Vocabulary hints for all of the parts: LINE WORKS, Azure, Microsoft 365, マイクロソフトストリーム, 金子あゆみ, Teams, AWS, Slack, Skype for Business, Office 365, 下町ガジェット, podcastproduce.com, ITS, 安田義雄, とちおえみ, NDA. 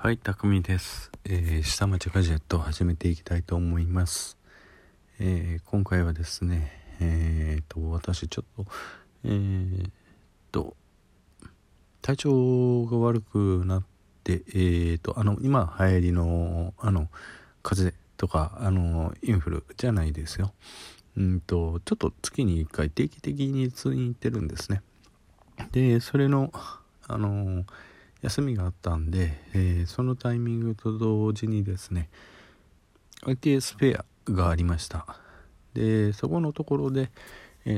はい、たくみです。下町ガジェットを始めていきたいと思います。今回はですね、私ちょっと体調が悪くなって今流行りの風邪とかインフルじゃないですよ。ちょっと月に1回定期的に通院行ってるんですね。でそれの休みがあったんで、そのタイミングと同時にですね ITS フェアがありました。でそこのところで、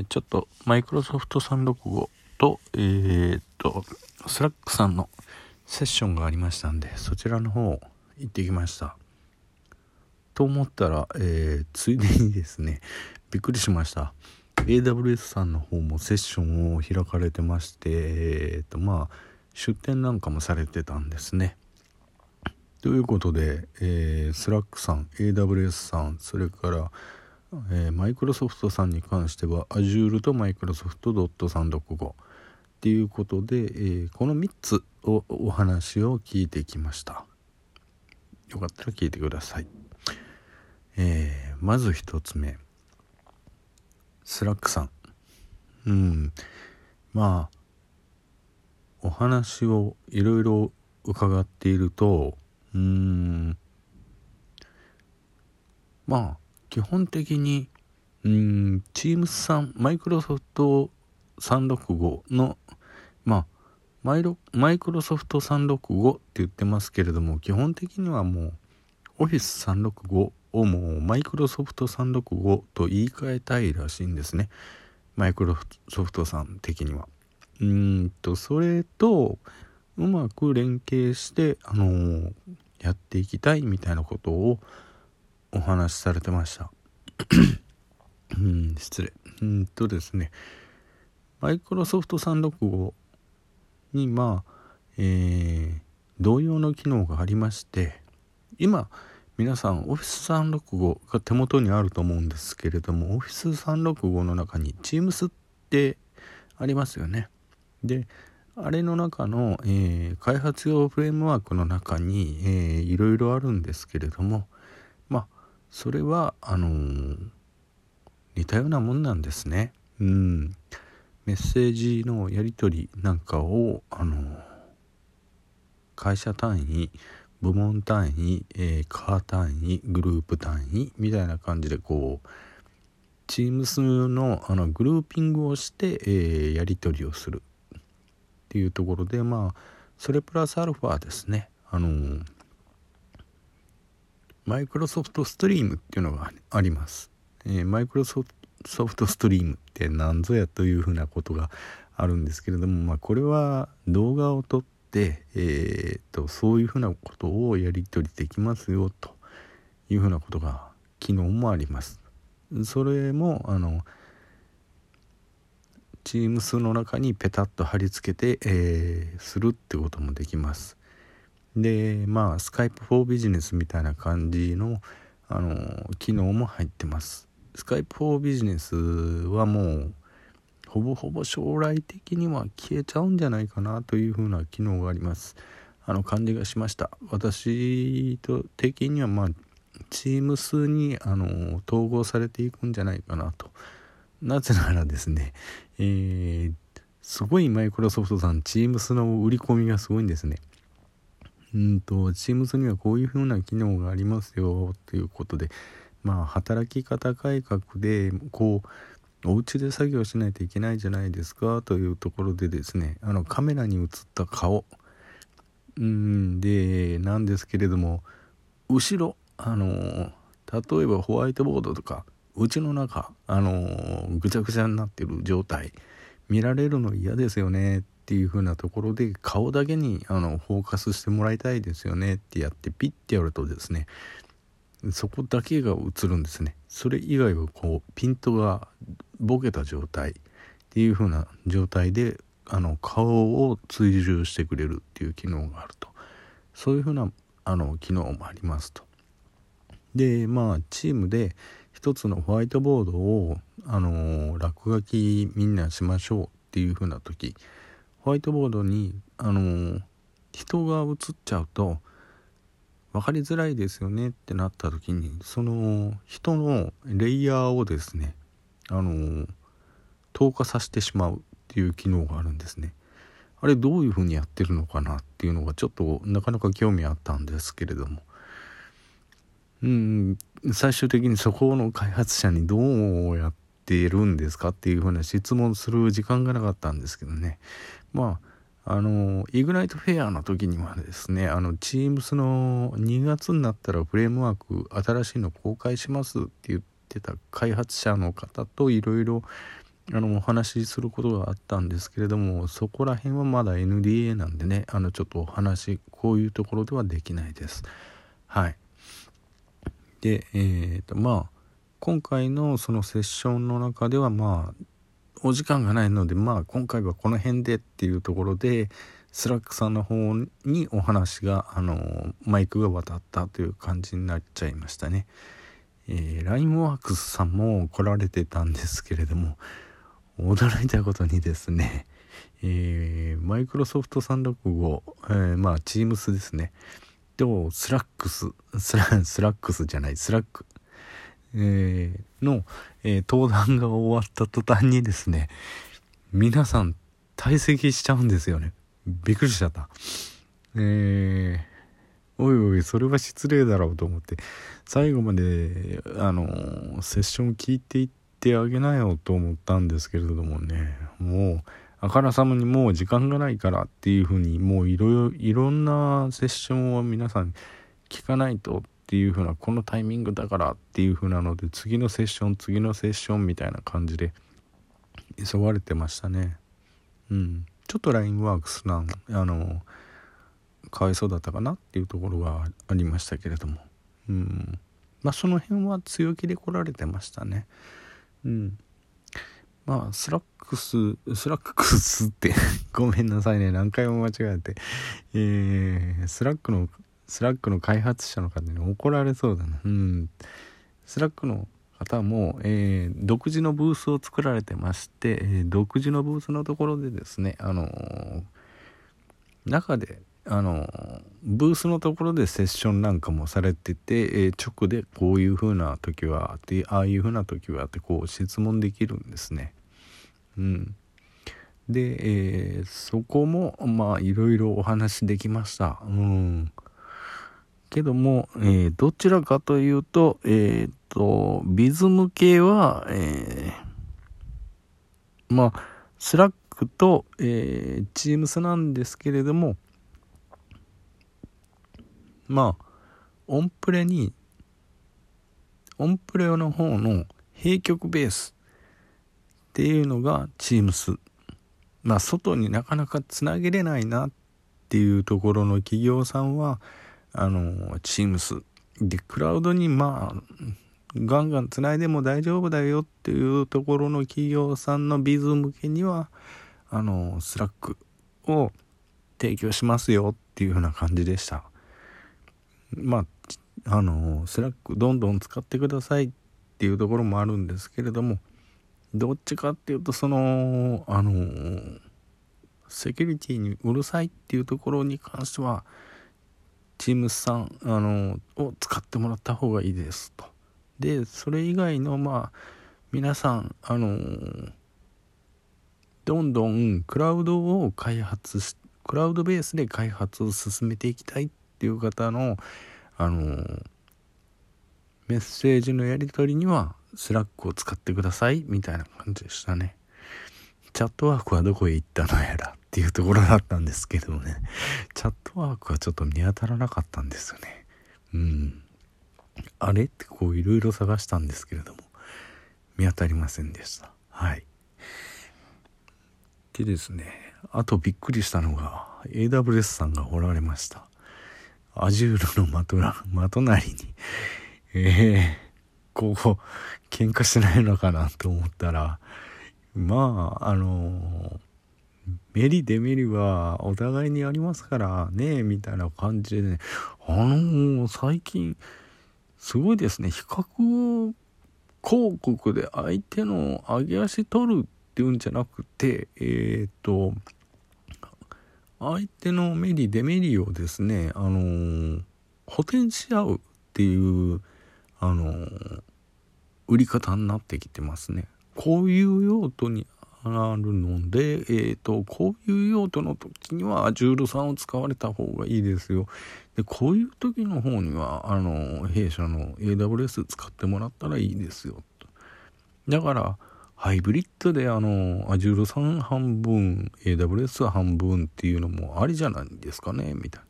ちょっと Microsoft 365と、Slack さんのセッションがありましたんで、そちらの方行ってきましたと思ったら、ついでにですねびっくりしました。 AWS さんの方もセッションを開かれてまして、出展なんかもされてたんですね。ということで、Slack さん、AWS さん、それから、Microsoft さんに関しては Azure と Microsoft.365 っていうことで、この3つをお話を聞いてきました。よかったら聞いてください。まず1つ目、Slack さん。お話をいろいろ伺っていると、基本的にTeams さん、Microsoft 365のMicrosoft 365って言ってますけれども、基本的にはもう Office 365をもう Microsoft 365と言い換えたいらしいんですね。Microsoft さん的には。それとうまく連携して、やっていきたいみたいなことをお話しされてました失礼。ですね、マイクロソフト365に同様の機能がありまして、今皆さん Office 365が手元にあると思うんですけれども、 Office 365の中に Teams ってありますよね。であれの中の、開発用フレームワークの中に、いろいろあるんですけれども、それは似たようなもんなんですね。メッセージのやり取りなんかを、会社単位、部門単位、課単位、グループ単位みたいな感じでTeams の、グルーピングをして、やり取りをするっていうところで、それプラスアルファですね、マイクロソフトストリームっていうのがあります。マイクロソフトストリームって何ぞやというふうなことがあるんですけれども、これは動画を撮って、そういうふうなことをやり取りできますよというふうなことが機能もあります。それもTeams の中にペタッと貼り付けて、するってこともできます。でSkype for Business みたいな感じの、機能も入ってます。Skype for Business はもうほぼ将来的には消えちゃうんじゃないかなというふうな機能があります。感じがしました。私的にはTeams に統合されていくんじゃないかなと。なぜならですね、すごいマイクロソフトさん Teams の売り込みがすごいんですね。Teams にはこういうふうな機能がありますよということで、働き方改革でお家で作業しないといけないじゃないですかというところでですね、カメラに映った顔なんですけれども、後ろ例えばホワイトボードとかうちの中ぐちゃぐちゃになってる状態見られるの嫌ですよねっていう風なところで、顔だけにフォーカスしてもらいたいですよねってやってピッてやるとですね、そこだけが映るんですね。それ以外はピントがボケた状態っていう風な状態で顔を追従してくれるっていう機能があると、そういう風な機能もありますと。でチームで一つのホワイトボードを落書きみんなしましょうっていう風な時、ホワイトボードに人が映っちゃうと分かりづらいですよねってなった時に、その人のレイヤーをですね、透過させてしまうっていう機能があるんですね。あれどういうふうにやってるのかなっていうのがちょっとなかなか興味あったんですけれども、最終的にそこの開発者にどうやってるんですかっていうふうな質問する時間がなかったんですけどね。まあイグナイトフェアの時にはですね、Teams の2月になったらフレームワーク新しいの公開しますって言ってた開発者の方といろいろお話しすることがあったんですけれども、そこら辺はまだ NDA なんでね、ちょっとお話こういうところではできないです。はい。で、今回のそのセッションの中ではお時間がないので、今回はこの辺でっていうところで、スラックさんの方にお話がマイクが渡ったという感じになっちゃいましたね。LINE WORKS さんも来られてたんですけれども、驚いたことにですね、Microsoft 365、Teams ですね。とスラックスの、登壇が終わった途端にですね、皆さん退席しちゃうんですよね。びっくりしちゃった。おいおいそれは失礼だろうと思って、最後までセッション聞いていってあげなよと思ったんですけれどもね、もうあからさまにもう時間がないからっていうふうに、もういろんなセッションを皆さん聞かないとっていうふうな、このタイミングだからっていうふうなので、次のセッションみたいな感じで急がれてましたね。ちょっと LINE WORKS かわいそうだったかなっていうところがありましたけれども、その辺は強気で来られてましたね。スラックスってごめんなさいね、何回も間違えて、スラックの開発者の方に怒られそうだな。スラックの方も、独自のブースを作られてまして、独自のブースのところでですね、中でブースのところでセッションなんかもされてて、直でこういう風な時はあって、ああいう風な時はあって、こう質問できるんですね。で、そこもいろいろお話できました。けども、どちらかというと、ビズム系は、スラックと、Teams なんですけれども、オンプレの方の閉局ベースっていうのが Teams、外になかなかつなげれないなっていうところの企業さんはTeams で、クラウドにガンガンつないでも大丈夫だよっていうところの企業さんのビズ向けにはSlack を提供しますよっていうふうな感じでした。スラックどんどん使ってくださいっていうところもあるんですけれども、どっちかっていうとセキュリティにうるさいっていうところに関しては Teams さんを使ってもらった方がいいですと。で、それ以外の皆さんどんどんクラウドベースで開発を進めていきたいっていう方のメッセージのやり取りにはスラックを使ってくださいみたいな感じでしたね。チャットワークはどこへ行ったのやらっていうところだったんですけどもね、チャットワークはちょっと見当たらなかったんですよね。あれっていろいろ探したんですけれども、見当たりませんでした。はい。でですね、あとびっくりしたのが AWS さんがおられました。Azure のまとなりに、ここ喧嘩しないのかなと思ったら、メリデメリはお互いにありますからねみたいな感じでね、最近すごいですね、比較広告で相手の上げ足取るっていうんじゃなくて、相手のメリデメリをですね、補填し合うっていう売り方になってきてますね。こういう用途にあるので、こういう用途の時には Azure さんを使われた方がいいですよ。で、こういう時の方には弊社の AWS 使ってもらったらいいですよと。だからハイブリッドでAzure さん半分 AWS 半分っていうのもありじゃないですかねみたいな。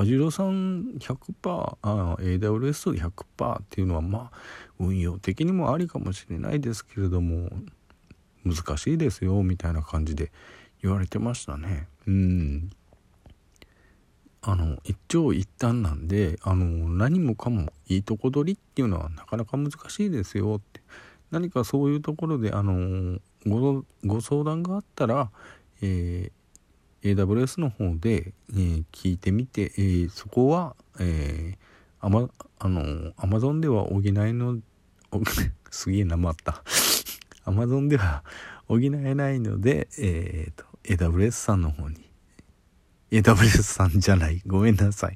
Azure さん 100% AWS100% っていうのはまあ運用的にもありかもしれないですけれども難しいですよみたいな感じで言われてましたね。うん。一長一短なんで何もかもいいとこ取りっていうのはなかなか難しいですよって。何かそういうところでご相談があったら、AWS の方で、聞いてみて、そこは、Amazon では補えのすげえなまったAmazon では補えないので、AWS さんの方に AWS さんじゃないごめんなさい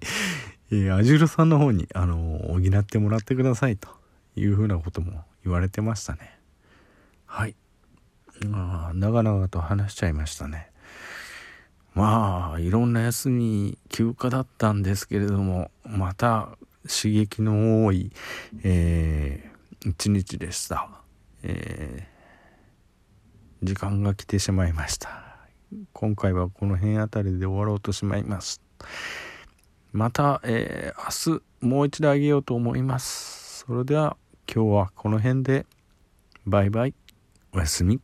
Azure さんの方に補ってもらってくださいというふうなことも言われてましたね。はい。長々と話しちゃいましたね。まあいろんな休み休暇だったんですけれども、また刺激の多い、一日でした、時間が来てしまいました。今回はこの辺あたりで終わろうとしまいます。また、明日もう一度あげようと思います。それでは今日はこの辺でバイバイおやすみ。